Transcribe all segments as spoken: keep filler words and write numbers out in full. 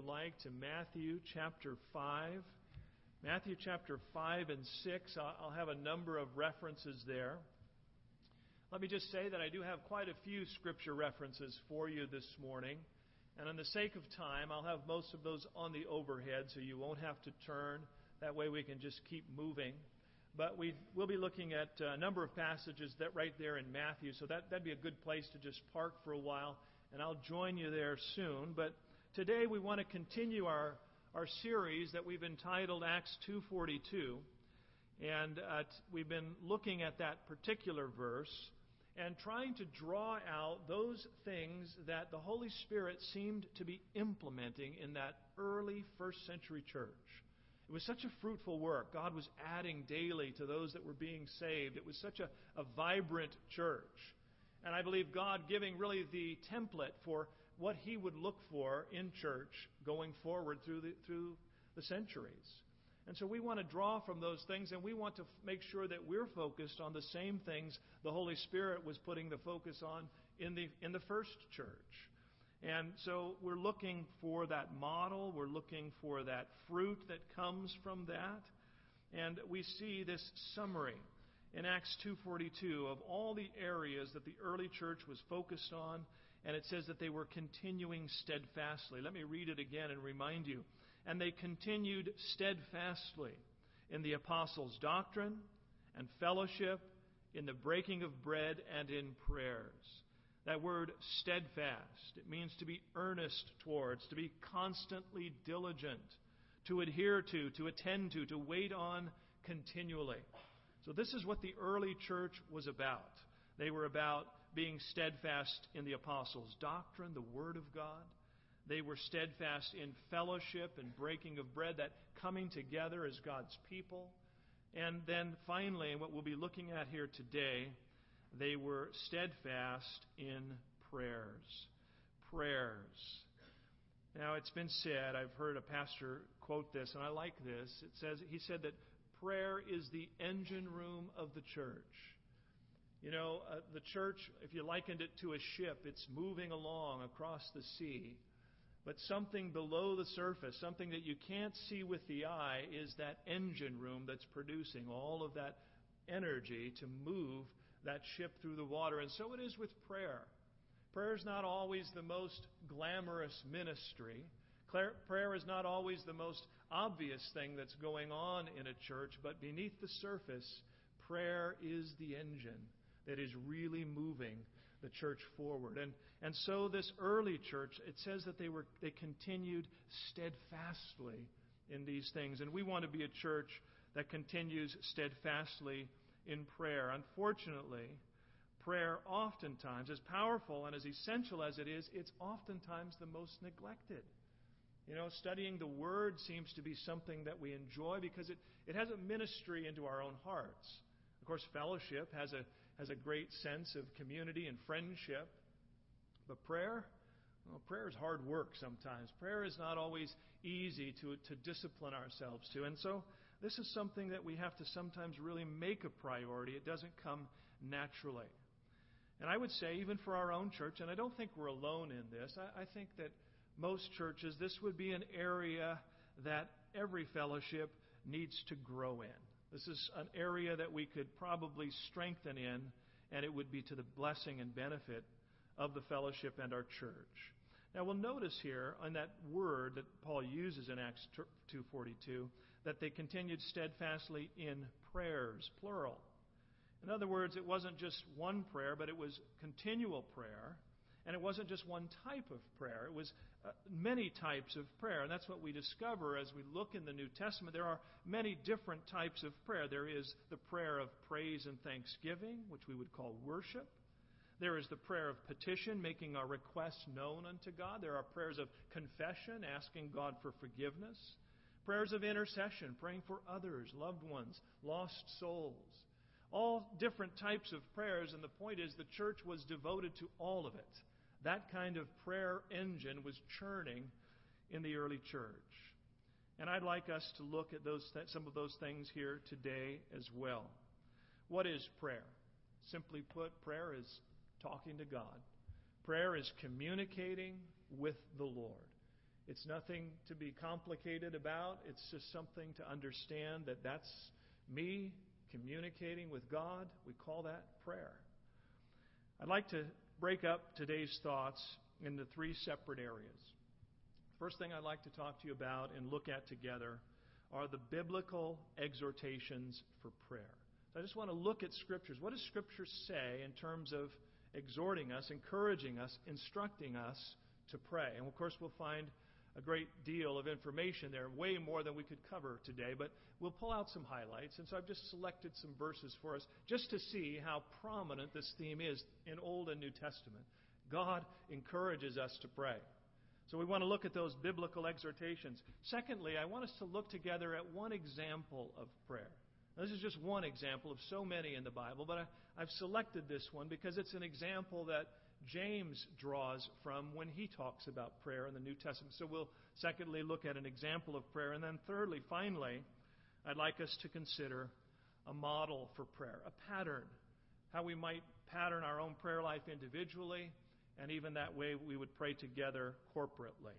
you like, to Matthew chapter five. Matthew chapter five and six. I'll have a number of references there. Let me just say that I do have quite a few scripture references for you this morning. And on the sake of time, I'll have most of those on the overhead so you won't have to turn. That way we can just keep moving. But we will be looking at a number of passages that right there in Matthew. So that, that'd be a good place to just park for a while. And I'll join you there soon. But today we want to continue our, our series that we've entitled Acts two forty-two. And uh, we've been looking at that particular verse and trying to draw out those things that the Holy Spirit seemed to be implementing in that early first century church. It was such a fruitful work. God was adding daily to those that were being saved. It was such a, a vibrant church. And I believe God giving really the template for what He would look for in church going forward through the, through the centuries. And so we want to draw from those things, and we want to f- make sure that we're focused on the same things the Holy Spirit was putting the focus on in the in the first church. And so we're looking for that model. We're looking for that fruit that comes from that. And we see this summary in Acts two forty-two of all the areas that the early church was focused on, and it says that they were continuing steadfastly. Let me read it again and remind you. And they continued steadfastly in the apostles' doctrine and fellowship, in the breaking of bread and in prayers. That word steadfast, it means to be earnest towards, to be constantly diligent, to adhere to, to attend to, to wait on continually. So this is what the early church was about. They were about being steadfast in the apostles' doctrine, the Word of God. They were steadfast in fellowship and breaking of bread, that coming together as God's people. And then finally, what we'll be looking at here today, they were steadfast in prayers. Prayers. Now, it's been said, I've heard a pastor quote this, and I like this. It says, he said that prayer is the engine room of the church. You know, uh, the church, if you likened it to a ship, it's moving along across the sea. But something below the surface, something that you can't see with the eye, is that engine room that's producing all of that energy to move that ship through the water. And so it is with prayer. Prayer is not always the most glamorous ministry. Prayer is not always the most obvious thing that's going on in a church. But beneath the surface, prayer is the engine that is really moving the church forward. And and so this early church, it says that they were they continued steadfastly in these things. And we want to be a church that continues steadfastly in prayer. Unfortunately, prayer oftentimes, as powerful and as essential as it is, it's oftentimes the most neglected. You know, studying the Word seems to be something that we enjoy because it, it has a ministry into our own hearts. Of course, fellowship has a has a great sense of community and friendship. But prayer, well, prayer is hard work sometimes. Prayer is not always easy to, to discipline ourselves to. And so this is something that we have to sometimes really make a priority. It doesn't come naturally. And I would say, even for our own church, and I don't think we're alone in this, I, I think that most churches, this would be an area that every fellowship needs to grow in. This is an area that we could probably strengthen in, and it would be to the blessing and benefit of the fellowship and our church. Now, we'll notice here on that word that Paul uses in Acts two forty-two that they continued steadfastly in prayers, plural. In other words, it wasn't just one prayer, but it was continual prayer, and it wasn't just one type of prayer. It was Uh, many types of prayer, and that's what we discover as we look in the New Testament. There are many different types of prayer. There is the prayer of praise and thanksgiving, which we would call worship. There is the prayer of petition, making our requests known unto God. There are prayers of confession, asking God for forgiveness. Prayers of intercession, praying for others, loved ones, lost souls. All different types of prayers, and the point is the church was devoted to all of it. That kind of prayer engine was churning in the early church. And I'd like us to look at those th- some of those things here today as well. What is prayer? Simply put, prayer is talking to God. Prayer is communicating with the Lord. It's nothing to be complicated about. It's just something to understand that that's me communicating with God. We call that prayer. I'd like to break up today's thoughts into three separate areas. First thing I'd like to talk to you about and look at together are the biblical exhortations for prayer. So I just want to look at Scriptures. What does Scripture say in terms of exhorting us, encouraging us, instructing us to pray? And of course we'll find a great deal of information there, way more than we could cover today, but we'll pull out some highlights. And so I've just selected some verses for us just to see how prominent this theme is in Old and New Testament. God encourages us to pray. So we want to look at those biblical exhortations. Secondly, I want us to look together at one example of prayer. Now, this is just one example of so many in the Bible, but I, I've selected this one because it's an example that James draws from when he talks about prayer in the New Testament. So we'll secondly look at an example of prayer. And then thirdly, finally, I'd like us to consider a model for prayer, a pattern, how we might pattern our own prayer life individually, and even that way we would pray together corporately.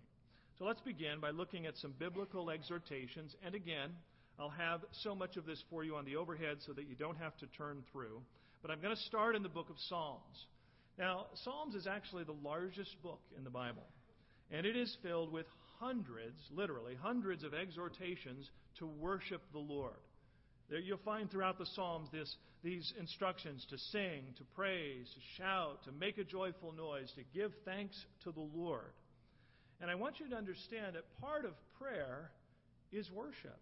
So let's begin by looking at some biblical exhortations. And again, I'll have so much of this for you on the overhead so that you don't have to turn through. But I'm going to start in the book of Psalms. Now, Psalms is actually the largest book in the Bible. And it is filled with hundreds, literally hundreds of exhortations to worship the Lord. There you'll find throughout the Psalms this, these instructions to sing, to praise, to shout, to make a joyful noise, to give thanks to the Lord. And I want you to understand that part of prayer is worship.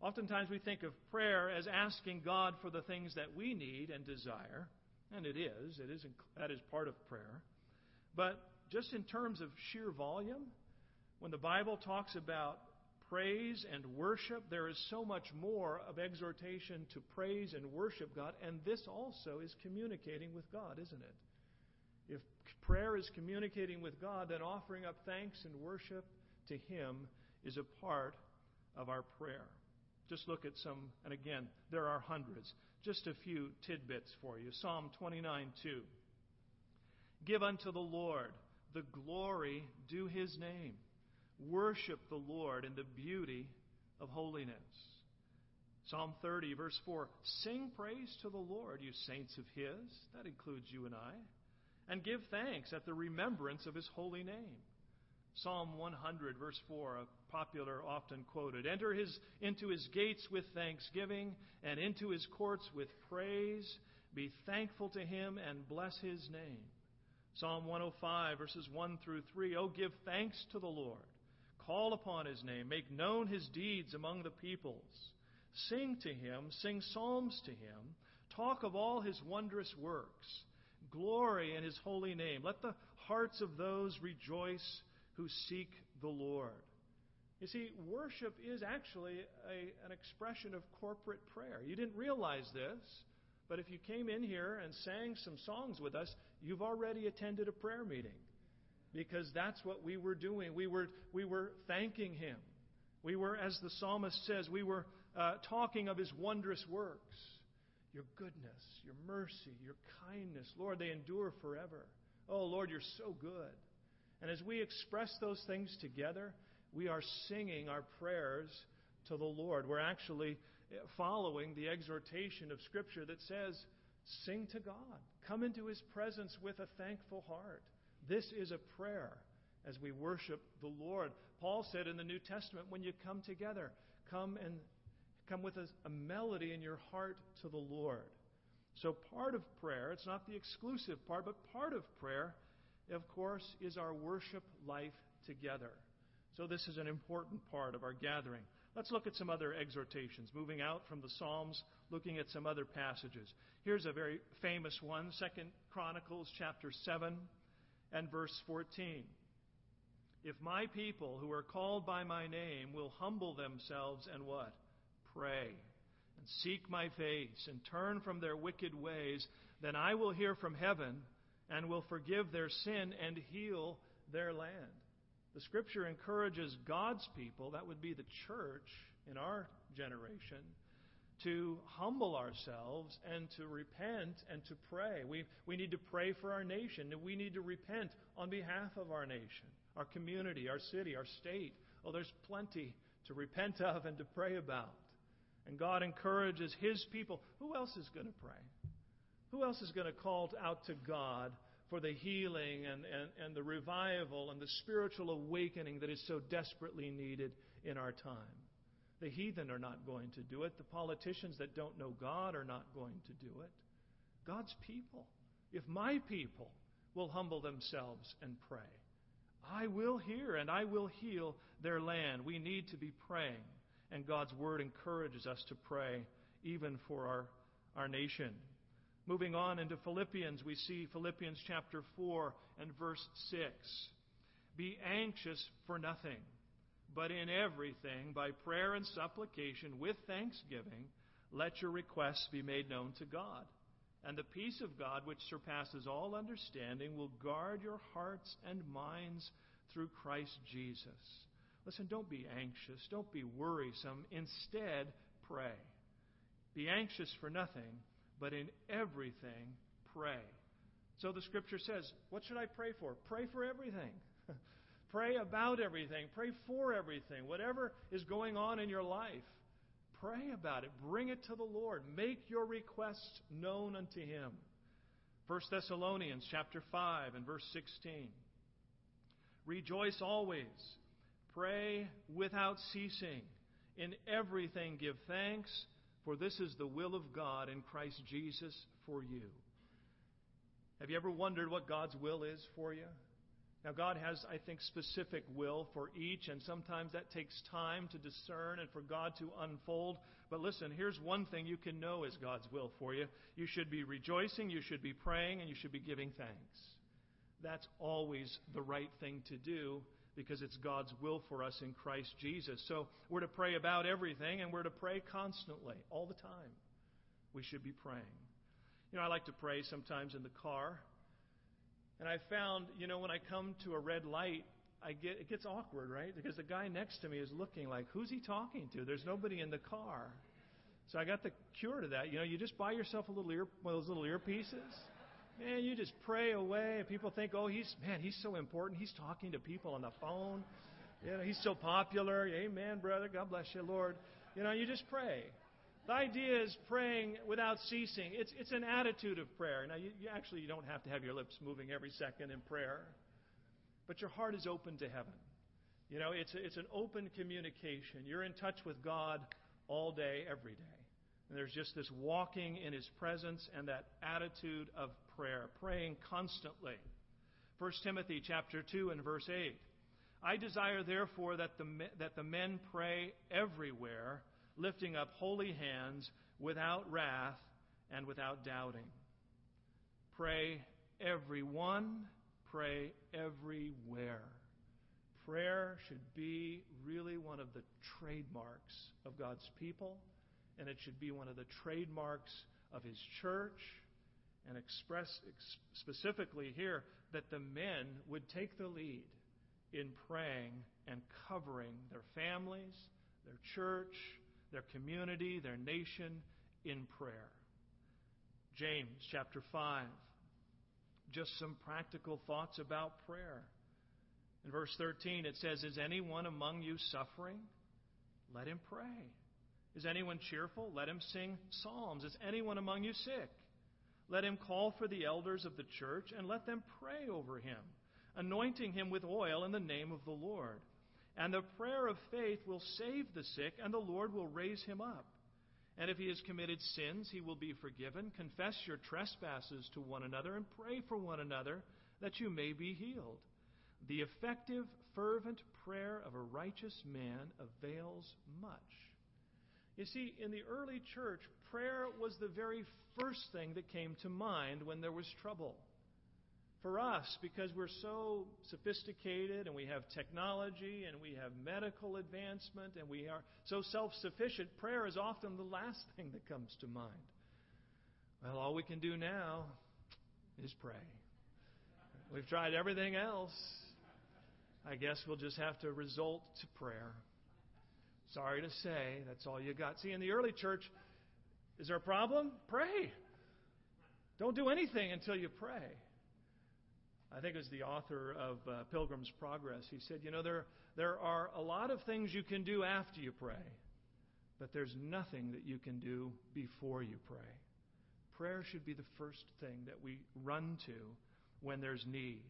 Oftentimes we think of prayer as asking God for the things that we need and desire. And it is. It is. That is part of prayer. But just in terms of sheer volume, when the Bible talks about praise and worship, there is so much more of exhortation to praise and worship God. And this also is communicating with God, isn't it? If prayer is communicating with God, then offering up thanks and worship to Him is a part of our prayer. Just look at some, and again, there are hundreds. Just a few tidbits for you. Psalm twenty-nine two. Give unto the Lord the glory due His name. Worship the Lord in the beauty of holiness. Psalm thirty, verse four. Sing praise to the Lord, you saints of His. That includes you and I. And give thanks at the remembrance of His holy name. Psalm one hundred, verse four, a popular, often quoted. Enter his, into His gates with thanksgiving and into His courts with praise. Be thankful to Him and bless His name. Psalm one oh five, verses one through three. Oh, give thanks to the Lord. Call upon His name. Make known His deeds among the peoples. Sing to Him. Sing psalms to Him. Talk of all His wondrous works. Glory in His holy name. Let the hearts of those rejoice who seek the Lord. You see, worship is actually a, an expression of corporate prayer. You didn't realize this, but if you came in here and sang some songs with us, you've already attended a prayer meeting, because that's what we were doing. We were, we were thanking Him. We were, as the psalmist says, we were uh, talking of His wondrous works. Your goodness, Your mercy, Your kindness, Lord, they endure forever. Oh, Lord, You're so good. And as we express those things together, we are singing our prayers to the Lord. We're actually following the exhortation of Scripture that says, sing to God. Come into His presence with a thankful heart. This is a prayer as we worship the Lord. Paul said in the New Testament, when you come together, come and come with a, a melody in your heart to the Lord. So part of prayer, it's not the exclusive part, but part of prayer, of course, is our worship life together. So this is an important part of our gathering. Let's look at some other exhortations, moving out from the Psalms, looking at some other passages. Here's a very famous one, Second Chronicles chapter seven and verse fourteen. If my people who are called by my name will humble themselves and what? Pray and seek my face and turn from their wicked ways, then I will hear from heaven and will forgive their sin and heal their land. The Scripture encourages God's people, that would be the church in our generation, to humble ourselves and to repent and to pray. We, we need to pray for our nation. We need to repent on behalf of our nation. our community, our city, our state. Oh, there's plenty to repent of and to pray about. And God encourages His people. Who else is going to pray? Who else is going to call out to God for the healing and, and, and the revival and the spiritual awakening that is so desperately needed in our time? The heathen are not going to do it. The politicians that don't know God are not going to do it. God's people, if my people will humble themselves and pray, I will hear and I will heal their land. We need to be praying. And God's Word encourages us to pray even for our, our nation. Moving on into Philippians, we see Philippians chapter four and verse six. Be anxious for nothing, but in everything, by prayer and supplication, with thanksgiving, let your requests be made known to God. And the peace of God, which surpasses all understanding, will guard your hearts and minds through Christ Jesus. Listen, don't be anxious. Don't be worrisome. Instead, pray. Be anxious for nothing, but in everything, pray. So the Scripture says, what should I pray for? Pray for everything. Pray about everything. Pray for everything. Whatever is going on in your life, pray about it. Bring it to the Lord. Make your requests known unto Him. First Thessalonians chapter five and verse sixteen. Rejoice always. Pray without ceasing. In everything give thanks, for this is the will of God in Christ Jesus for you. Have you ever wondered what God's will is for you? Now, God has, I think, specific will for each, and sometimes that takes time to discern and for God to unfold. But listen, here's one thing you can know is God's will for you. You should be rejoicing, you should be praying, and you should be giving thanks. That's always the right thing to do, because it's God's will for us in Christ Jesus. So we're to pray about everything, and we're to pray constantly, all the time. We should be praying. You know, I like to pray sometimes in the car. And I found, you know, when I come to a red light, I get it gets awkward, right? Because the guy next to me is looking like, who's he talking to? There's nobody in the car. So I got the cure to that. You know, you just buy yourself a little ear, one of those little earpieces. Man, you just pray away, and people think, oh, he's, man, he's so important. He's talking to people on the phone. You know, he's so popular. Amen, brother. God bless you, Lord. You know, you just pray. The idea is praying without ceasing. It's it's an attitude of prayer. Now, you, you actually, you don't have to have your lips moving every second in prayer, but your heart is open to heaven. You know, it's a, it's an open communication. You're in touch with God all day, every day. And there's just this walking in His presence and that attitude of prayer, praying constantly. First Timothy chapter two and verse eight. I desire therefore that the that the men pray everywhere, lifting up holy hands without wrath and without doubting. Pray everyone, pray everywhere. Prayer should be really one of the trademarks of God's people. And it should be one of the trademarks of His church, and express ex- specifically here that the men would take the lead in praying and covering their families, their church, their community, their nation in prayer. James chapter five, just some practical thoughts about prayer. In verse thirteen, it says, is anyone among you suffering? Let him pray. Is anyone cheerful? Let him sing psalms. Is anyone among you sick? Let him call for the elders of the church and let them pray over him, anointing him with oil in the name of the Lord. And the prayer of faith will save the sick, and the Lord will raise him up. And if he has committed sins, he will be forgiven. Confess your trespasses to one another and pray for one another that you may be healed. The effective, fervent prayer of a righteous man avails much. You see, in the early church, prayer was the very first thing that came to mind when there was trouble. For us, because we're so sophisticated and we have technology and we have medical advancement and we are so self-sufficient, prayer is often the last thing that comes to mind. Well, all we can do now is pray. We've tried everything else. I guess we'll just have to resort to prayer. Sorry to say, that's all you got. See, in the early church, is there a problem? Pray. Don't do anything until you pray. I think it was the author of uh, Pilgrim's Progress. He said, you know, there, there are a lot of things you can do after you pray, but there's nothing that you can do before you pray. Prayer should be the first thing that we run to when there's need.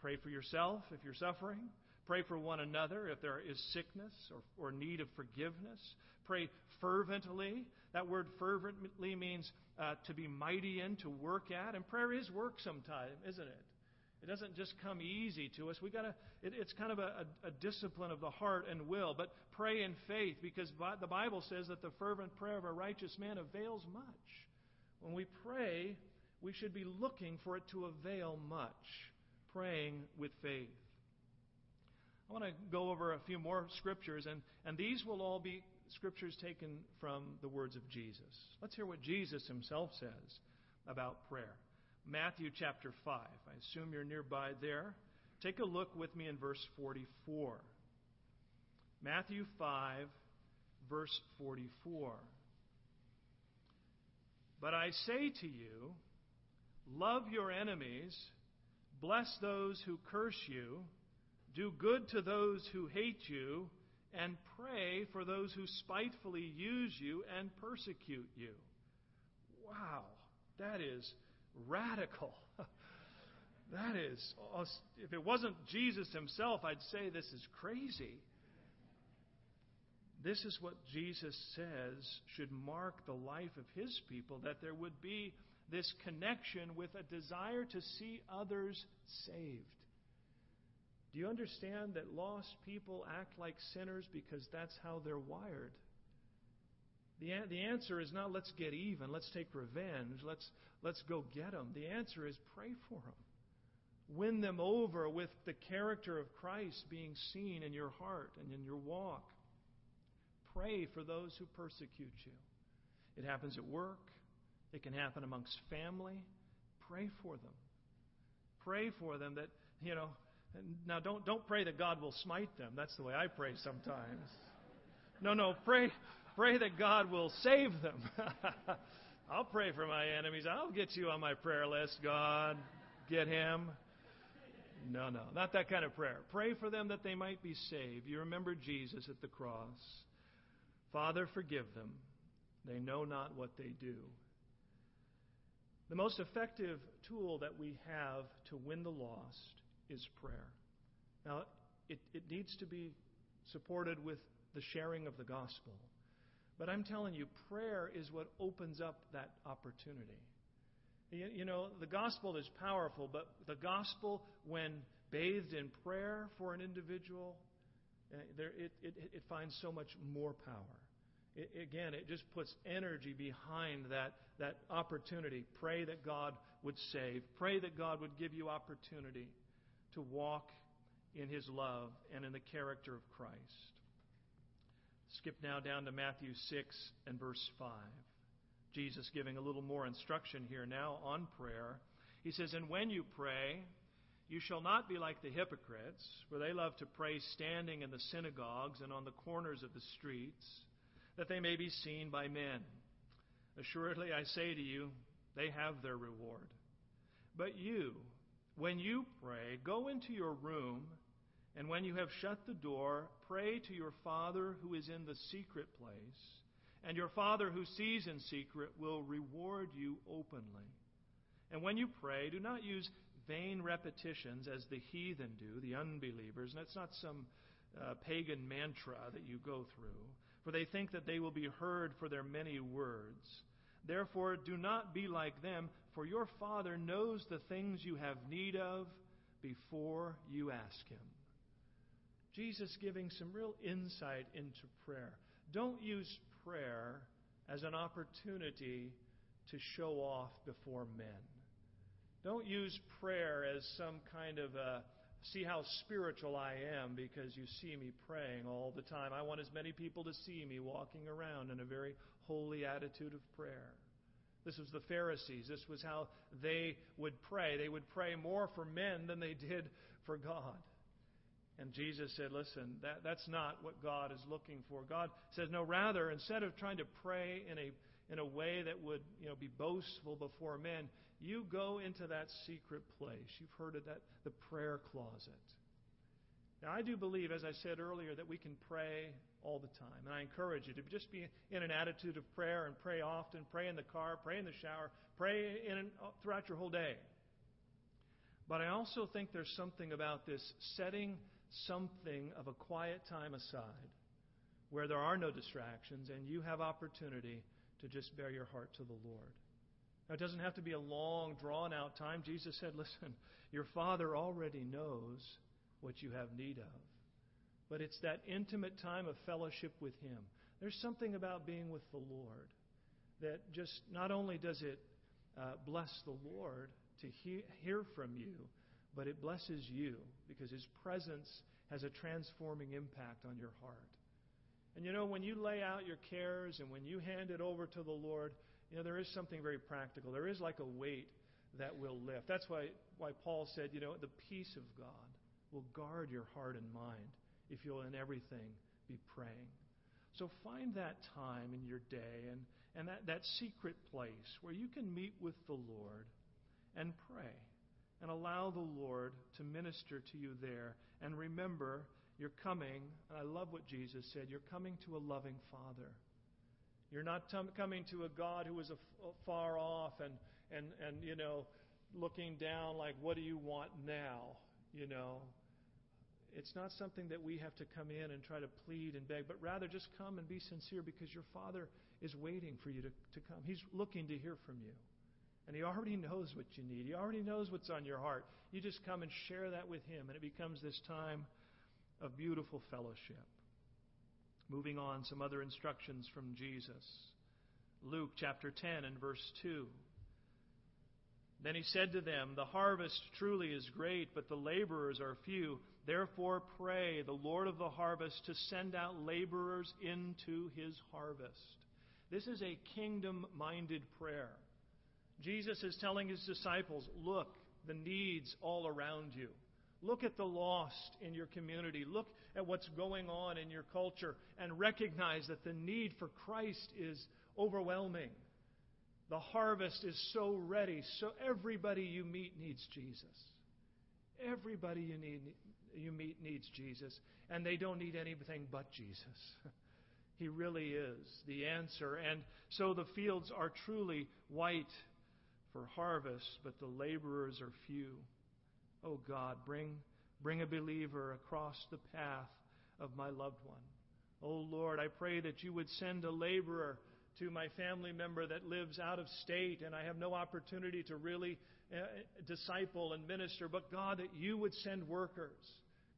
Pray for yourself if you're suffering. Pray for one another if there is sickness or, or need of forgiveness. Pray fervently. That word fervently means uh, to be mighty in, to work at. And prayer is work sometimes, isn't it? It doesn't just come easy to us. We gotta. It, it's kind of a, a, a discipline of the heart and will. But pray in faith, because by, the Bible says that the fervent prayer of a righteous man avails much. When we pray, we should be looking for it to avail much. Praying with faith. I want to go over a few more scriptures, and, and these will all be scriptures taken from the words of Jesus. Let's hear what Jesus himself says about prayer. Matthew chapter five. I assume you're nearby there. Take a look with me in verse forty-four. Matthew five, verse forty-four. But I say to you, love your enemies, bless those who curse you, do good to those who hate you, and pray for those who spitefully use you and persecute you. Wow, that is radical. That is, if it wasn't Jesus himself, I'd say this is crazy. This is what Jesus says should mark the life of his people, that there would be this connection with a desire to see others saved. Do you understand that lost people act like sinners because that's how they're wired? The, the answer is not let's get even, let's take revenge, let's, let's go get them. The answer is pray for them. Win them over with the character of Christ being seen in your heart and in your walk. Pray for those who persecute you. It happens at work. It can happen amongst family. Pray for them. Pray for them that, you know, and now, don't don't pray that God will smite them. That's the way I pray sometimes. No, no, pray pray that God will save them. I'll pray for my enemies. I'll get you on my prayer list, God. Get him. No, no, not that kind of prayer. Pray for them that they might be saved. You remember Jesus at the cross. Father, forgive them. They know not what they do. The most effective tool that we have to win the lost is prayer. Now, it, it needs to be supported with the sharing of the gospel. But I'm telling you, prayer is what opens up that opportunity. You, you know, the gospel is powerful, but the gospel, when bathed in prayer for an individual, uh, there, it, it, it finds so much more power. It, again, it just puts energy behind that, that opportunity. Pray that God would save. Pray that God would give you opportunity to walk in his love and in the character of Christ. Skip now down to Matthew six and verse five. Jesus giving a little more instruction here now on prayer. He says, and when you pray, you shall not be like the hypocrites, for they love to pray standing in the synagogues and on the corners of the streets, that they may be seen by men. Assuredly, I say to you, they have their reward. But you, when you pray, go into your room, and when you have shut the door, pray to your Father who is in the secret place, and your Father who sees in secret will reward you openly. And when you pray, do not use vain repetitions as the heathen do, the unbelievers. And that's not some uh, pagan mantra that you go through, for they think that they will be heard for their many words. Therefore, do not be like them, for your Father knows the things you have need of before you ask him. Jesus giving some real insight into prayer. Don't use prayer as an opportunity to show off before men. Don't use prayer as some kind of a, see how spiritual I am because you see me praying all the time. I want as many people to see me walking around in a very holy attitude of prayer. This was the Pharisees. This was how they would pray. They would pray more for men than they did for God. And Jesus said, listen, that, that's not what God is looking for. God says, no, rather, instead of trying to pray in a in a way that would, you know, be boastful before men, you go into that secret place. You've heard of that, the prayer closet. Now, I do believe, as I said earlier, that we can pray all the time. And I encourage you to just be in an attitude of prayer and pray often, pray in the car, pray in the shower, pray in an, throughout your whole day. But I also think there's something about this setting something of a quiet time aside where there are no distractions and you have opportunity to just bear your heart to the Lord. Now, it doesn't have to be a long, drawn-out time. Jesus said, listen, your Father already knows what you have need of. But it's that intimate time of fellowship with Him. There's something about being with the Lord that just not only does it uh, bless the Lord to he- hear from you, but it blesses you because His presence has a transforming impact on your heart. And you know, when you lay out your cares and when you hand it over to the Lord, you know, there is something very practical. There is like a weight that will lift. That's why, why Paul said, you know, the peace of God will guard your heart and mind if you'll in everything be praying. So find that time in your day and, and that, that secret place where you can meet with the Lord and pray and allow the Lord to minister to you there. And remember, you're coming, and I love what Jesus said, you're coming to a loving Father. You're not tum- coming to a God who is a f- far off and, and, and, you know, looking down like, what do you want now? You know, it's not something that we have to come in and try to plead and beg, but rather just come and be sincere because your Father is waiting for you to, to come. He's looking to hear from you. And He already knows what you need. He already knows what's on your heart. You just come and share that with Him, and it becomes this time of beautiful fellowship. Moving on, some other instructions from Jesus. Luke chapter ten and verse two. Then He said to them, the harvest truly is great, but the laborers are few. Therefore pray the Lord of the harvest to send out laborers into His harvest. This is a kingdom-minded prayer. Jesus is telling His disciples, look, the needs all around you. Look at the lost in your community. Look at what's going on in your culture and recognize that the need for Christ is overwhelming. The harvest is so ready, so everybody you meet needs Jesus. Everybody you need, you meet needs Jesus, and they don't need anything but Jesus. He really is the answer. And so the fields are truly white for harvest, but the laborers are few. Oh God, bring, bring a believer across the path of my loved one. Oh Lord, I pray that you would send a laborer to my family member that lives out of state and I have no opportunity to really uh, disciple and minister, but God, that you would send workers.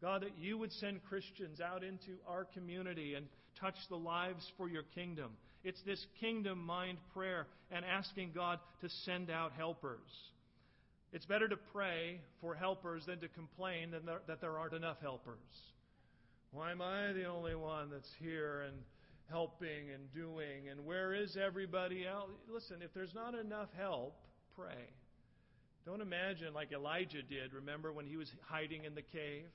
God, that you would send Christians out into our community and touch the lives for your kingdom. It's this kingdom mind prayer and asking God to send out helpers. It's better to pray for helpers than to complain that there, that there aren't enough helpers. Why am I the only one that's here and helping and doing, and where is everybody else? Listen, if there's not enough help, pray. Don't imagine like Elijah did, remember, when he was hiding in the cave.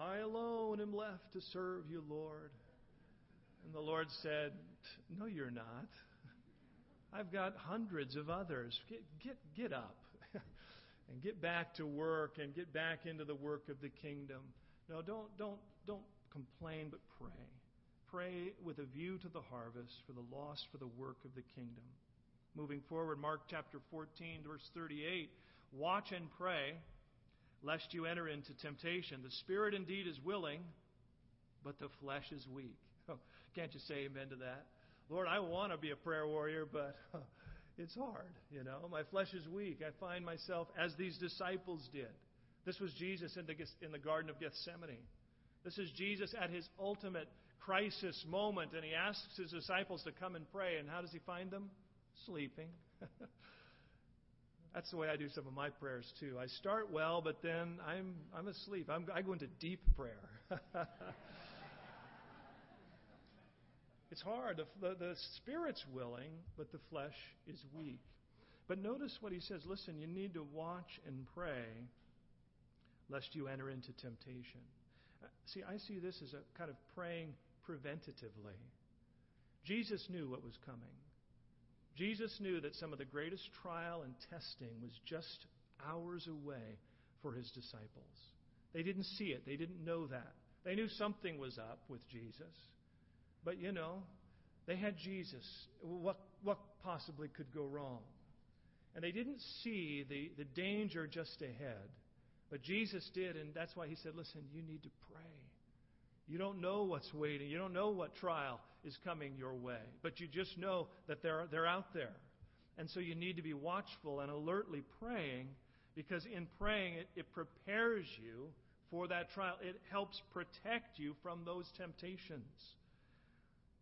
I alone am left to serve you, Lord. And the Lord said, no, you're not. I've got hundreds of others. Get, get, get up and get back to work and get back into the work of the kingdom. No, don't, don't, don't complain, but pray. Pray with a view to the harvest, for the lost, for the work of the kingdom. Moving forward, Mark chapter fourteen, verse thirty-eight. Watch and pray, lest you enter into temptation. The spirit indeed is willing, but the flesh is weak. Oh, can't you say amen to that? Lord, I want to be a prayer warrior, but it's hard, you know. My flesh is weak. I find myself, as these disciples did. This was Jesus in the, in the Garden of Gethsemane. This is Jesus at His ultimate crisis moment, and He asks His disciples to come and pray, and how does He find them? Sleeping. That's the way I do some of my prayers too. I start well, but then I'm I'm asleep. I'm, I go into deep prayer. It's hard. The, the, the spirit's willing, but the flesh is weak. But notice what He says. Listen, you need to watch and pray, lest you enter into temptation. See, I see this as a kind of praying preventatively. Jesus knew what was coming. Jesus knew that some of the greatest trial and testing was just hours away for his disciples. They didn't see it. They didn't know that. They knew something was up with Jesus. But, you know, they had Jesus. What, what possibly could go wrong? And they didn't see the, the danger just ahead. But Jesus did, and that's why he said, listen, you need to pray. You don't know what's waiting. You don't know what trial is coming your way. But you just know that they're, they're out there. And so you need to be watchful and alertly praying, because in praying, it, it prepares you for that trial. It helps protect you from those temptations.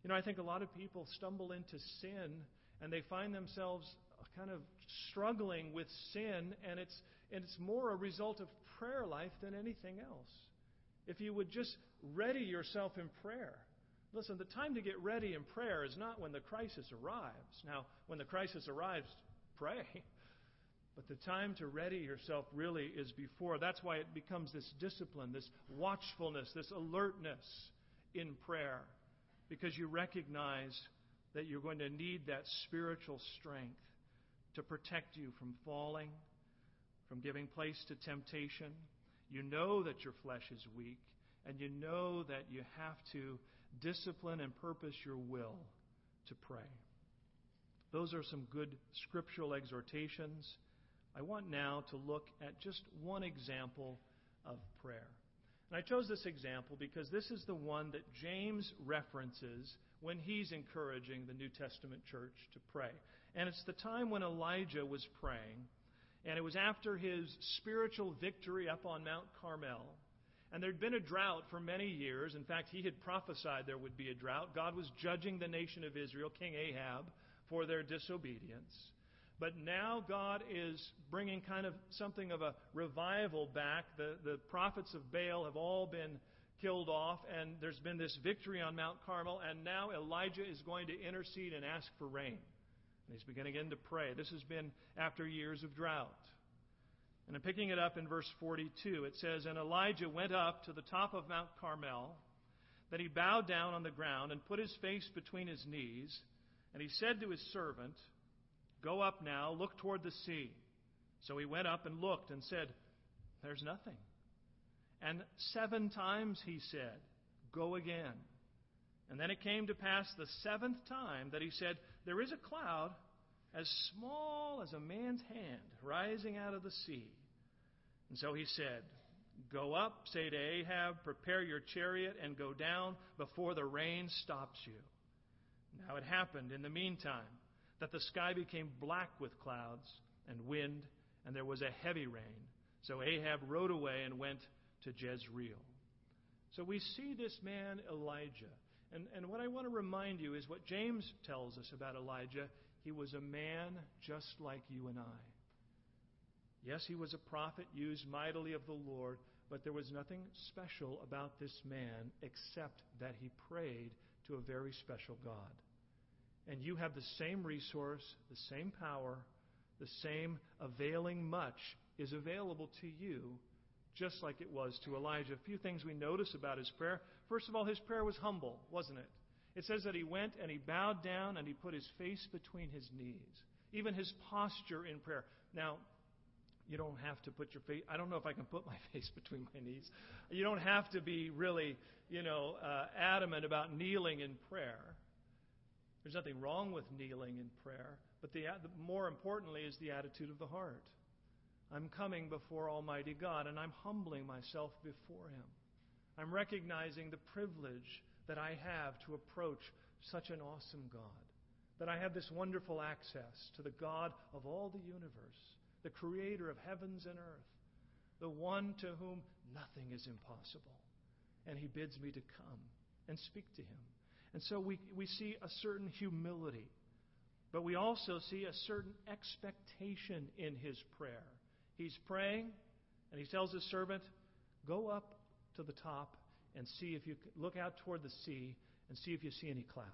You know, I think a lot of people stumble into sin, and they find themselves kind of struggling with sin, and it's and it's more a result of prayer life than anything else. If you would just ready yourself in prayer. Listen, the time to get ready in prayer is not when the crisis arrives. Now, when the crisis arrives, pray. But the time to ready yourself really is before. That's why it becomes this discipline, this watchfulness, this alertness in prayer, because you recognize that you're going to need that spiritual strength to protect you from falling, from giving place to temptation. You know that your flesh is weak, and you know that you have to discipline and purpose your will to pray. Those are some good scriptural exhortations. I want now to look at just one example of prayer. And I chose this example because this is the one that James references when he's encouraging the New Testament church to pray. And it's the time when Elijah was praying, and it was after his spiritual victory up on Mount Carmel. And there'd been a drought for many years. In fact, he had prophesied there would be a drought. God was judging the nation of Israel, King Ahab, for their disobedience. But now God is bringing kind of something of a revival back. The, the prophets of Baal have all been killed off, and there's been this victory on Mount Carmel, and now Elijah is going to intercede and ask for rain. And he's beginning again to pray. This has been after years of drought. And I'm picking it up in verse forty-two. It says, "And Elijah went up to the top of Mount Carmel. Then he bowed down on the ground and put his face between his knees. And he said to his servant, 'Go up now, look toward the sea.' So he went up and looked and said, 'There's nothing.' And seven times he said, 'Go again.' And then it came to pass the seventh time that he said, 'There is a cloud as small as a man's hand rising out of the sea.' And so he said, 'Go up, say to Ahab, prepare your chariot and go down before the rain stops you.' Now it happened in the meantime that the sky became black with clouds and wind, and there was a heavy rain. So Ahab rode away and went to Jezreel." So we see this man Elijah. And, and what I want to remind you is what James tells us about Elijah. He was a man just like you and I. Yes, he was a prophet used mightily of the Lord, but there was nothing special about this man except that he prayed to a very special God. And you have the same resource, the same power, the same availing much is available to you, just like it was to Elijah. A few things we notice about his prayer. First of all, his prayer was humble, wasn't it? It says that he went and he bowed down and he put his face between his knees. Even his posture in prayer. Now, you don't have to put your face... I don't know if I can put my face between my knees. You don't have to be really, you know, uh, adamant about kneeling in prayer. There's nothing wrong with kneeling in prayer. But the, the more importantly is the attitude of the heart. I'm coming before Almighty God, and I'm humbling myself before Him. I'm recognizing the privilege that I have to approach such an awesome God, that I have this wonderful access to the God of all the universe, the creator of heavens and earth, the one to whom nothing is impossible. And He bids me to come and speak to Him. And so we, we see a certain humility, but we also see a certain expectation in His prayer. He's praying, and he tells his servant, "Go up to the top and see if you look out toward the sea and see if you see any clouds."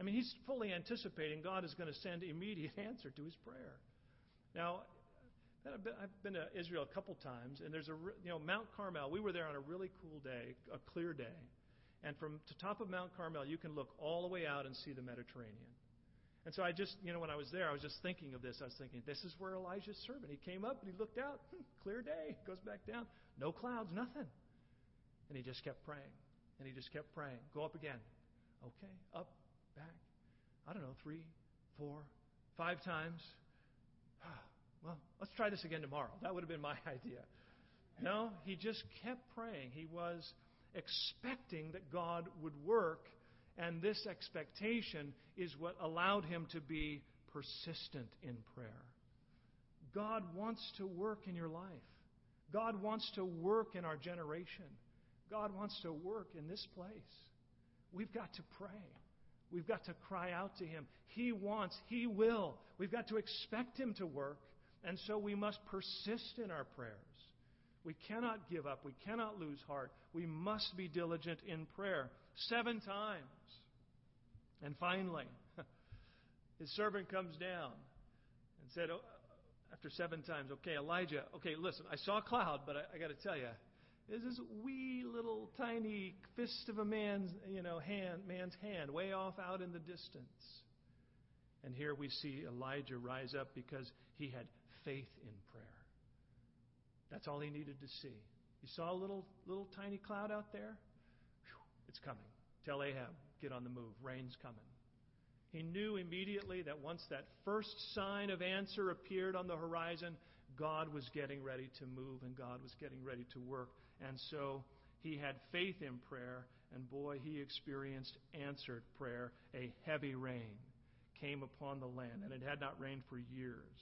I mean, he's fully anticipating God is going to send immediate answer to his prayer. Now, I've been to Israel a couple times, and there's a you know Mount Carmel. We were there on a really cool day, a clear day, And from the top of Mount Carmel, you can look all the way out and see the Mediterranean. And so I just, you know, when I was there, I was just thinking of this. I was thinking, this is where Elijah's servant. He came up and he looked out, clear day, goes back down, no clouds, nothing. And he just kept praying. And he just kept praying. Go up again. Okay, up, back. I don't know, three, four, five times. Well, let's try this again tomorrow. That would have been my idea. No, he just kept praying. He was expecting that God would work, and this expectation is what allowed him to be persistent in prayer. God wants to work in your life. God wants to work in our generation. God wants to work in this place. We've got to pray. We've got to cry out to Him. He wants, He will. We've got to expect Him to work, and so we must persist in our prayers. We cannot give up. We cannot lose heart. We must be diligent in prayer. Seven times. And finally, his servant comes down and said, oh, after seven times, okay, Elijah, okay, listen, I saw a cloud, but I, I got to tell you, there's this wee little tiny fist of a man's, you know, hand, man's hand way off out in the distance. And here we see Elijah rise up because he had faith in prayer. That's all he needed to see. You saw a little little tiny cloud out there? Whew, it's coming. Tell Ahab, get on the move. Rain's coming. He knew immediately that once that first sign of answer appeared on the horizon, God was getting ready to move and God was getting ready to work. And so he had faith in prayer, and boy, he experienced answered prayer. A heavy rain came upon the land, and it had not rained for years.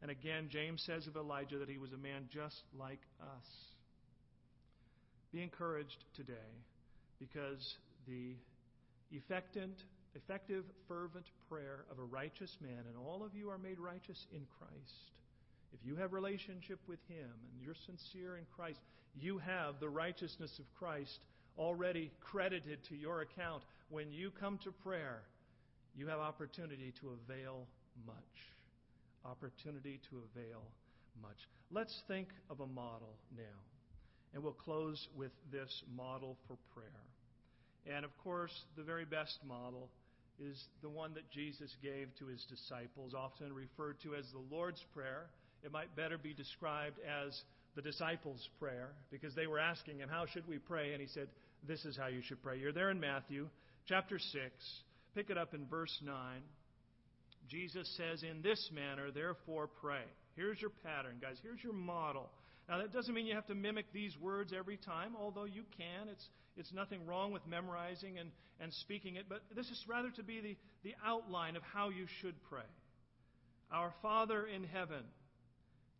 And again, James says of Elijah that he was a man just like us. Be encouraged today, because the effective, fervent prayer of a righteous man, and all of you are made righteous in Christ. If you have relationship with Him and you're sincere in Christ, you have the righteousness of Christ already credited to your account. When you come to prayer, you have opportunity to avail much. Opportunity to avail much. Let's think of a model now. And we'll close with this model for prayer. And of course, the very best model is the one that Jesus gave to His disciples, often referred to as the Lord's Prayer. It might better be described as the disciples' prayer, because they were asking Him, how should we pray? And He said, this is how you should pray. You're there in Matthew chapter six. Pick it up in verse nine. Jesus says, in this manner, therefore, pray. Here's your pattern, guys. Here's your model. Now, that doesn't mean you have to mimic these words every time, although you can. It's it's nothing wrong with memorizing and, and speaking it. But this is rather to be the, the outline of how you should pray. Our Father in heaven,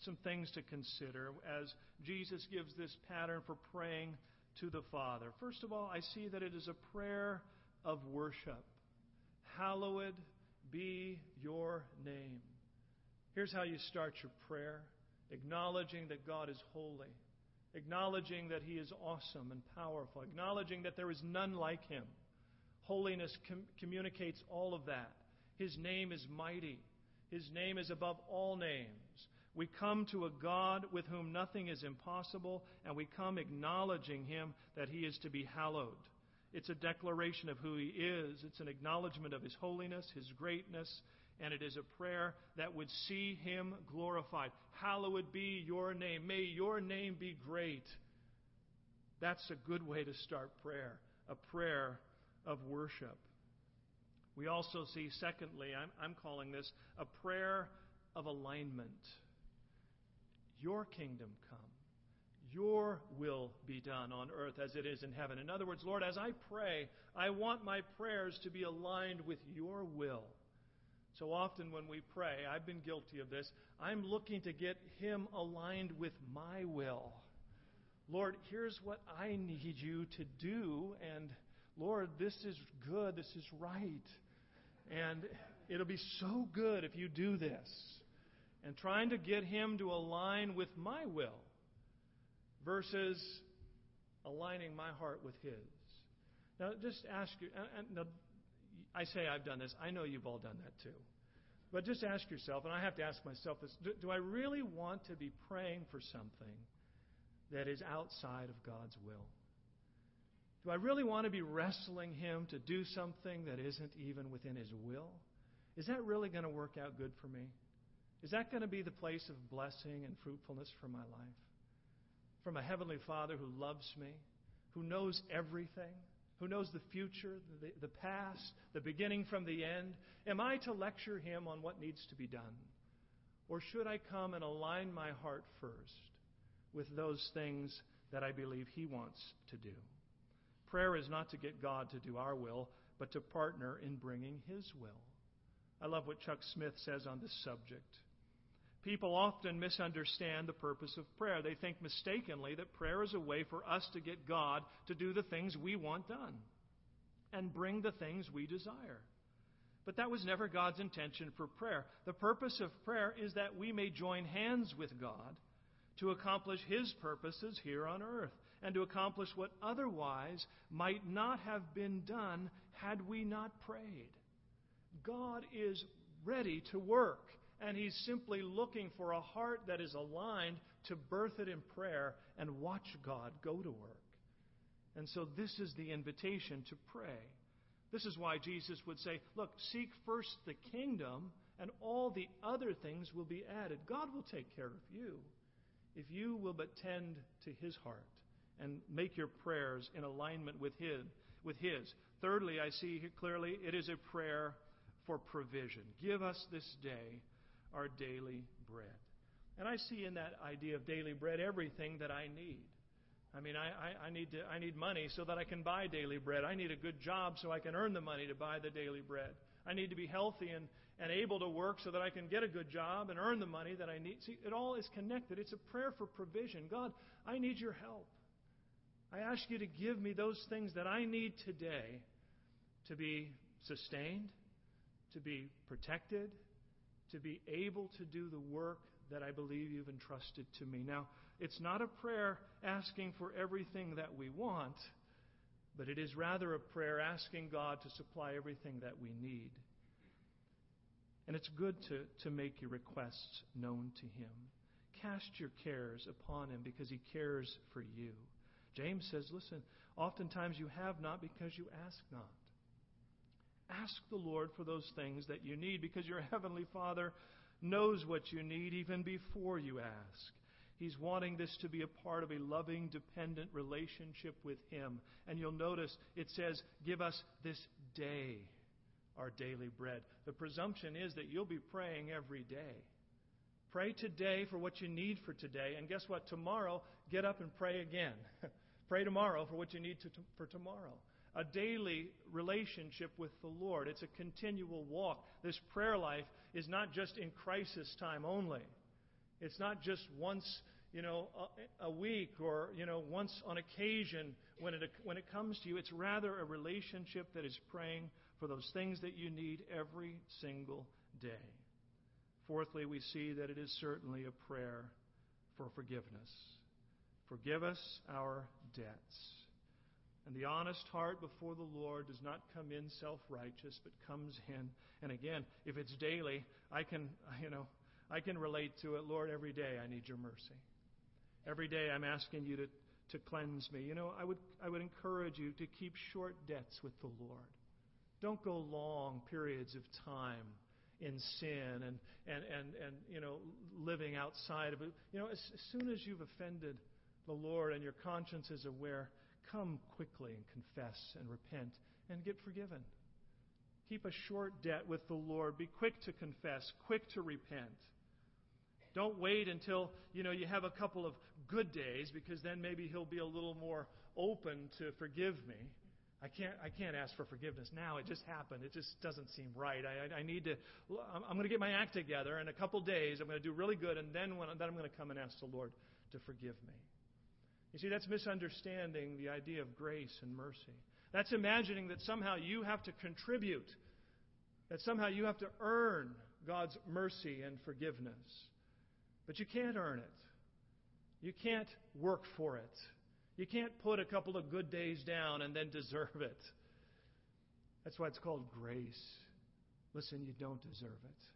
some things to consider as Jesus gives this pattern for praying to the Father. First of all, I see that it is a prayer of worship. Hallowed be your name. Here's how you start your prayer. Acknowledging that God is holy. Acknowledging that He is awesome and powerful. Acknowledging that there is none like Him. Holiness com- communicates all of that. His name is mighty. His name is above all names. We come to a God with whom nothing is impossible, and we come acknowledging Him, that He is to be hallowed. It's a declaration of who He is. It's an acknowledgement of His holiness, His greatness, and it is a prayer that would see Him glorified. Hallowed be your name. May your name be great. That's a good way to start prayer, a prayer of worship. We also see, secondly, I'm, I'm calling this a prayer of alignment. Your kingdom come. Your will be done on earth as it is in heaven. In other words, Lord, as I pray, I want my prayers to be aligned with your will. So often when we pray, I've been guilty of this, I'm looking to get Him aligned with my will. Lord, here's what I need you to do, and Lord, this is good, this is right. And it'll be so good if you do this. And trying to get Him to align with my will versus aligning my heart with His. Now, just ask you. Now, I say I've done this. I know you've all done that too. But just ask yourself, and I have to ask myself this, do, do I really want to be praying for something that is outside of God's will? Do I really want to be wrestling Him to do something that isn't even within His will? Is that really going to work out good for me? Is that going to be the place of blessing and fruitfulness for my life? From a Heavenly Father who loves me, who knows everything, who knows the future, the, the past, the beginning from the end. Am I to lecture Him on what needs to be done? Or should I come and align my heart first with those things that I believe He wants to do? Prayer is not to get God to do our will, but to partner in bringing His will. I love what Chuck Smith says on this subject. People often misunderstand the purpose of prayer. They think mistakenly that prayer is a way for us to get God to do the things we want done and bring the things we desire. But that was never God's intention for prayer. The purpose of prayer is that we may join hands with God to accomplish His purposes here on earth and to accomplish what otherwise might not have been done had we not prayed. God is ready to work. And He's simply looking for a heart that is aligned to birth it in prayer and watch God go to work. And so this is the invitation to pray. This is why Jesus would say, look, seek first the kingdom and all the other things will be added. God will take care of you if you will but tend to His heart and make your prayers in alignment with Him, with His. Thirdly, I see here clearly it is a prayer for provision. Give us this day our daily bread. And I see in that idea of daily bread everything that I need. I mean, I, I, I need to, I need money so that I can buy daily bread. I need a good job so I can earn the money to buy the daily bread. I need to be healthy and, and able to work so that I can get a good job and earn the money that I need. See, it all is connected. It's a prayer for provision. God, I need your help. I ask you to give me those things that I need today to be sustained, to be protected, to be able to do the work that I believe you've entrusted to me. Now, it's not a prayer asking for everything that we want, but it is rather a prayer asking God to supply everything that we need. And it's good to, to make your requests known to Him. Cast your cares upon Him because He cares for you. James says, listen, oftentimes you have not because you ask not. Ask the Lord for those things that you need because your Heavenly Father knows what you need even before you ask. He's wanting this to be a part of a loving, dependent relationship with Him. And you'll notice it says, give us this day our daily bread. The presumption is that you'll be praying every day. Pray today for what you need for today. And guess what? Tomorrow, get up and pray again. Pray tomorrow for what you need to t- for tomorrow. A daily relationship with the Lord. It's a continual walk. This prayer life is not just in crisis time only. It's not just once, you know, a, a week or, you know, once on occasion when it when it comes to you. It's rather a relationship that is praying for those things that you need every single day. Fourthly, we see that it is certainly a prayer for forgiveness. Forgive us our debts. And the honest heart before the Lord does not come in self-righteous, but comes in. And again, if it's daily, I can, you know, I can relate to it. Lord, every day I need your mercy. Every day I'm asking you to, to cleanse me. You know, I would, I would encourage you to keep short debts with the Lord. Don't go long periods of time in sin and, and, and, and you know, living outside of it. You know, as, as soon as you've offended the Lord and your conscience is aware, come quickly and confess and repent and get forgiven. Keep a short debt with the Lord. Be quick to confess, quick to repent. Don't wait until, you know, you have a couple of good days because then maybe He'll be a little more open to forgive me. I can't I can't ask for forgiveness now. It just happened. It just doesn't seem right. I, I, I need to, I'm going to get my act together in a couple days. I'm going to do really good and then, when, then I'm going to come and ask the Lord to forgive me. You see, that's misunderstanding the idea of grace and mercy. That's imagining that somehow you have to contribute that somehow you have to earn God's mercy and forgiveness. But you can't earn it. You can't work for it. You can't put a couple of good days down and then deserve it. That's why it's called grace. Listen, you don't deserve it.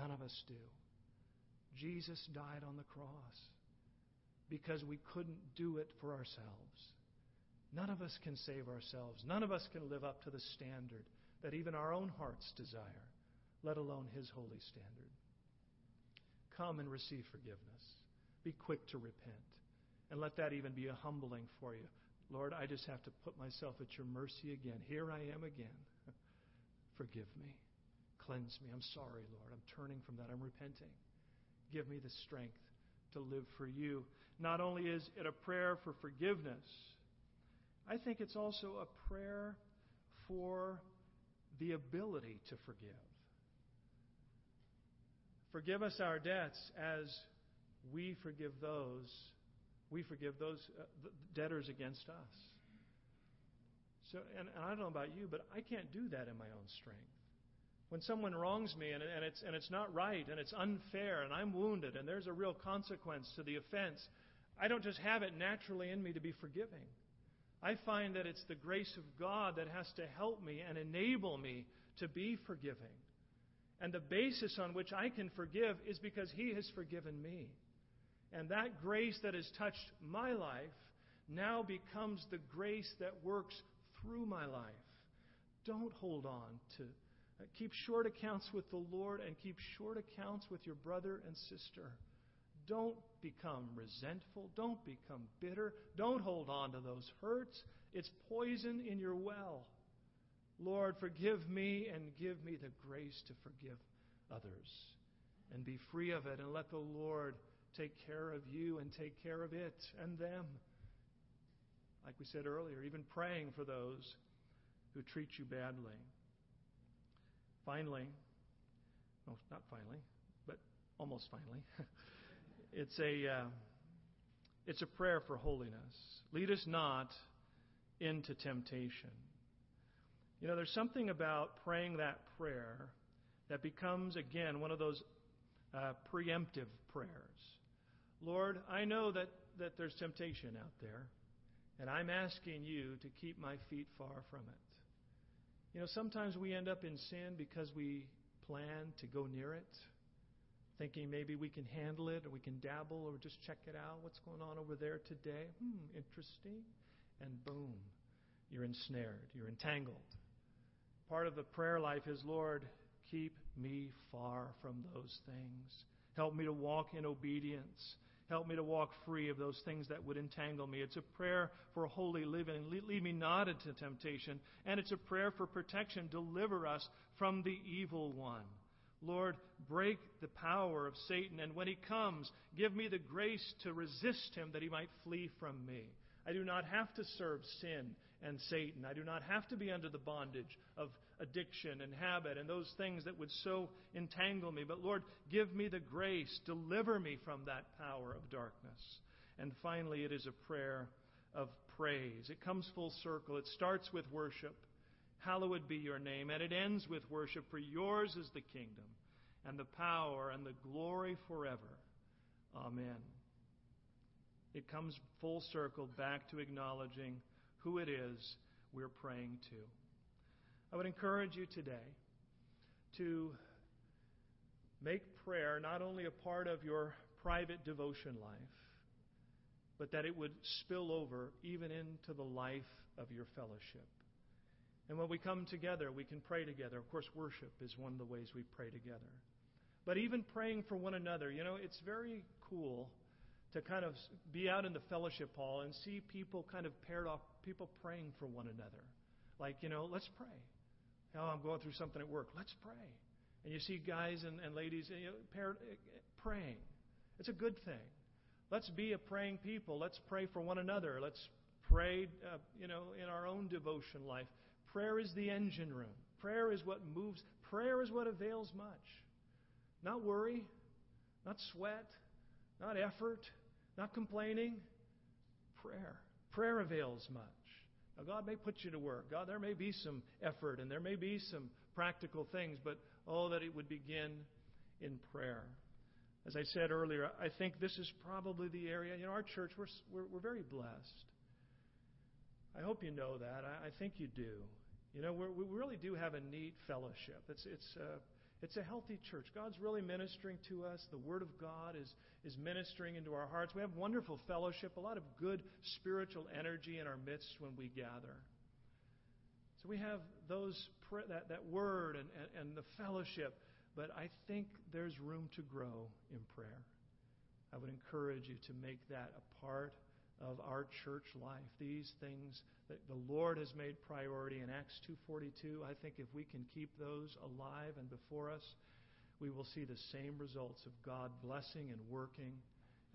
None of us do. Jesus died on the cross because we couldn't do it for ourselves. None of us can save ourselves. None of us can live up to the standard that even our own hearts desire, let alone His holy standard. Come and receive forgiveness. Be quick to repent. And let that even be a humbling for you. Lord, I just have to put myself at your mercy again. Here I am again. Forgive me. Cleanse me. I'm sorry, Lord. I'm turning from that. I'm repenting. Give me the strength to live for you. Not only is it a prayer for forgiveness, I think it's also a prayer for the ability to forgive. Forgive us our debts as we forgive those, we forgive those uh, debtors against us. So, and, and I don't know about you, but I can't do that in my own strength. When someone wrongs me and, and, it's, and it's not right and it's unfair and I'm wounded and there's a real consequence to the offense, I don't just have it naturally in me to be forgiving. I find that it's the grace of God that has to help me and enable me to be forgiving. And the basis on which I can forgive is because He has forgiven me. And that grace that has touched my life now becomes the grace that works through my life. Don't hold on to. Uh, keep short accounts with the Lord and keep short accounts with your brother and sister. Don't become resentful. Don't become bitter. Don't hold on to those hurts. It's poison in your well. Lord, forgive me and give me the grace to forgive others and be free of it and let the Lord take care of you and take care of it and them. Like we said earlier, even praying for those who treat you badly. Finally, no, not finally, but almost finally, It's a uh, it's a prayer for holiness. Lead us not into temptation. You know, there's something about praying that prayer that becomes, again, one of those uh, preemptive prayers. Lord, I know that, that there's temptation out there, and I'm asking you to keep my feet far from it. You know, sometimes we end up in sin because we plan to go near it, thinking maybe we can handle it or we can dabble or just check it out. What's going on over there today? Hmm, interesting. And boom, you're ensnared. You're entangled. Part of the prayer life is, Lord, keep me far from those things. Help me to walk in obedience. Help me to walk free of those things that would entangle me. It's a prayer for holy living. Lead me not into temptation. And it's a prayer for protection. Deliver us from the evil one. Lord, break the power of Satan, and when he comes, give me the grace to resist him that he might flee from me. I do not have to serve sin and Satan. I do not have to be under the bondage of addiction and habit and those things that would so entangle me. But Lord, give me the grace. Deliver me from that power of darkness. And finally, it is a prayer of praise. It comes full circle. It starts with worship. Hallowed be your name. And it ends with worship, for yours is the kingdom and the power and the glory forever. Amen. It comes full circle back to acknowledging who it is we're praying to. I would encourage you today to make prayer not only a part of your private devotion life, but that it would spill over even into the life of your fellowship. And when we come together, we can pray together. Of course, worship is one of the ways we pray together. But even praying for one another, you know, it's very cool to kind of be out in the fellowship hall and see people kind of paired off, people praying for one another. Like, you know, let's pray. Oh, I'm going through something at work. Let's pray. And you see guys and, and ladies, you know, paired, praying. It's a good thing. Let's be a praying people. Let's pray for one another. Let's pray, uh, you know, in our own devotion life. Prayer is the engine room. Prayer is what moves. Prayer is what avails much. Not worry, not sweat, not effort, not complaining. Prayer. Prayer avails much. Now, God may put you to work. God, there may be some effort and there may be some practical things, but oh, that it would begin in prayer. As I said earlier, I think this is probably the area, you know, our church, we're, we're, we're very blessed. I hope you know that. I, I think you do. You know, we're, we really do have a neat fellowship. It's it's uh, it's a healthy church. God's really ministering to us. The Word of God is is ministering into our hearts. We have wonderful fellowship, a lot of good spiritual energy in our midst when we gather. So we have those that that Word and, and, and the fellowship. But I think there's room to grow in prayer. I would encourage you to make that a part of our church life. These things that the Lord has made priority in Acts two forty-two, I think if we can keep those alive and before us, we will see the same results of God blessing and working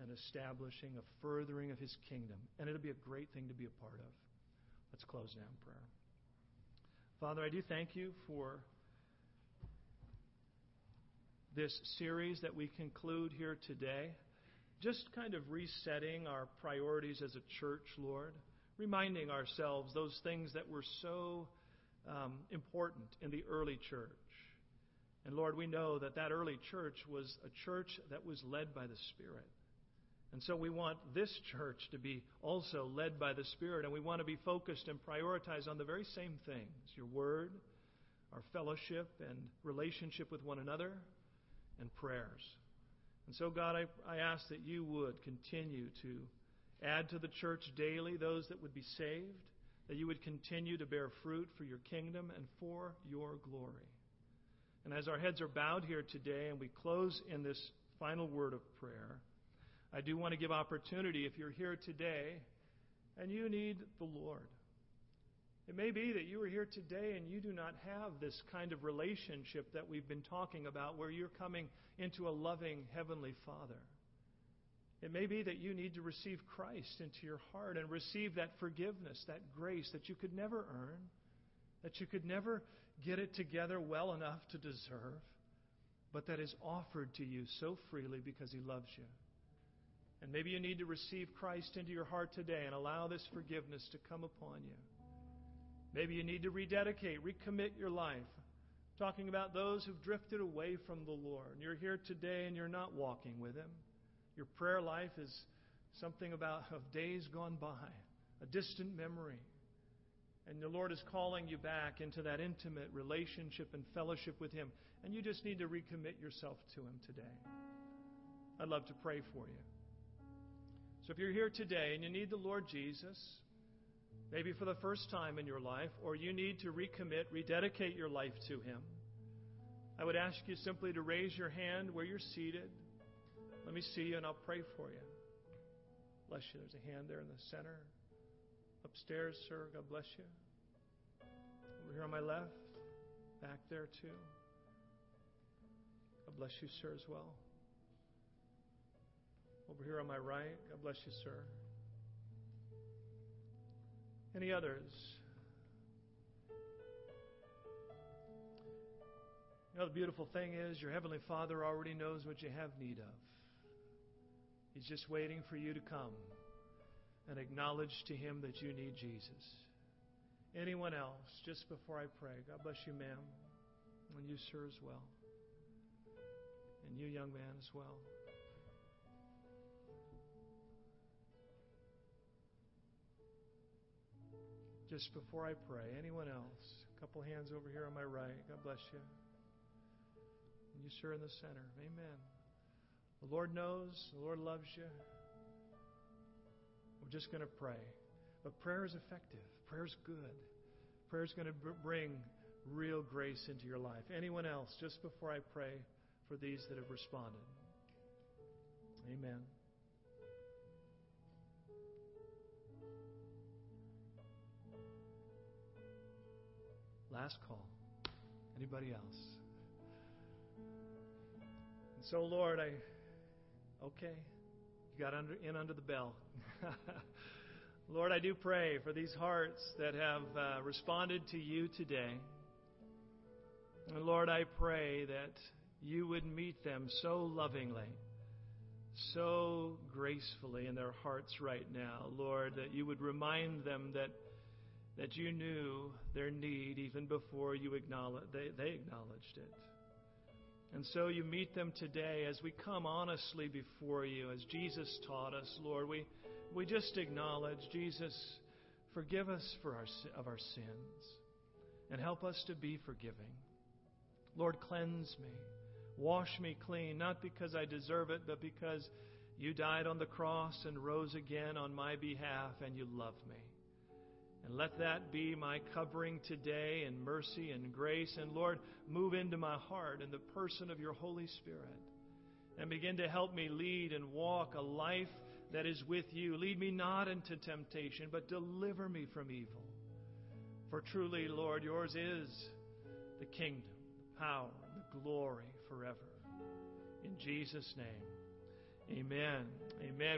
and establishing a furthering of His kingdom. And it'll be a great thing to be a part of. Let's close now in prayer. Father, I do thank you for this series that we conclude here today, just kind of resetting our priorities as a church, Lord, reminding ourselves those things that were so um, important in the early church. And Lord, we know that that early church was a church that was led by the Spirit. And so we want this church to be also led by the Spirit, and we want to be focused and prioritized on the very same things, your Word, our fellowship and relationship with one another, and prayers. And so, God, I, I ask that you would continue to add to the church daily those that would be saved, that you would continue to bear fruit for your kingdom and for your glory. And as our heads are bowed here today and we close in this final word of prayer, I do want to give opportunity if you're here today and you need the Lord. It may be that you are here today and you do not have this kind of relationship that we've been talking about where you're coming into a loving Heavenly Father. It may be that you need to receive Christ into your heart and receive that forgiveness, that grace that you could never earn, that you could never get it together well enough to deserve, but that is offered to you so freely because He loves you. And maybe you need to receive Christ into your heart today and allow this forgiveness to come upon you. Maybe you need to rededicate, recommit your life. I'm talking about those who've drifted away from the Lord. And you're here today and you're not walking with Him. Your prayer life is something about of days gone by, a distant memory. And the Lord is calling you back into that intimate relationship and fellowship with Him. And you just need to recommit yourself to Him today. I'd love to pray for you. So if you're here today and you need the Lord Jesus, maybe for the first time in your life, or you need to recommit, rededicate your life to Him, I would ask you simply to raise your hand where you're seated. Let me see you and I'll pray for you. Bless you. There's a hand there in the center. Upstairs, sir. God bless you. Over here on my left. Back there too. God bless you, sir, as well. Over here on my right. God bless you, sir. Any others? You know, the beautiful thing is your Heavenly Father already knows what you have need of. He's just waiting for you to come and acknowledge to Him that you need Jesus. Anyone else? Just before I pray, God bless you, ma'am. And you, sir, as well. And you, young man, as well. Just before I pray, anyone else? A couple hands over here on my right. God bless you. And you, sir, in the center. Amen. The Lord knows. The Lord loves you. We're just going to pray. But prayer is effective. Prayer is good. Prayer is going to bring real grace into your life. Anyone else? Just before I pray for these that have responded. Amen. Last call. Anybody else? And so, Lord, I, okay, you got under, in under the bell. Lord, I do pray for these hearts that have uh, responded to you today. And Lord, I pray that you would meet them so lovingly, so gracefully in their hearts right now, Lord, that you would remind them that that you knew their need even before you acknowledge, they, they acknowledged it. And so you meet them today as we come honestly before you, as Jesus taught us, Lord. We, we just acknowledge, Jesus, forgive us for our, of our sins and help us to be forgiving. Lord, cleanse me. Wash me clean, not because I deserve it, but because you died on the cross and rose again on my behalf, and you love me. And let that be my covering today in mercy and grace. And Lord, move into my heart in the person of your Holy Spirit and begin to help me lead and walk a life that is with you. Lead me not into temptation, but deliver me from evil. For truly, Lord, yours is the kingdom, the power, and the glory forever. In Jesus' name, amen. Amen.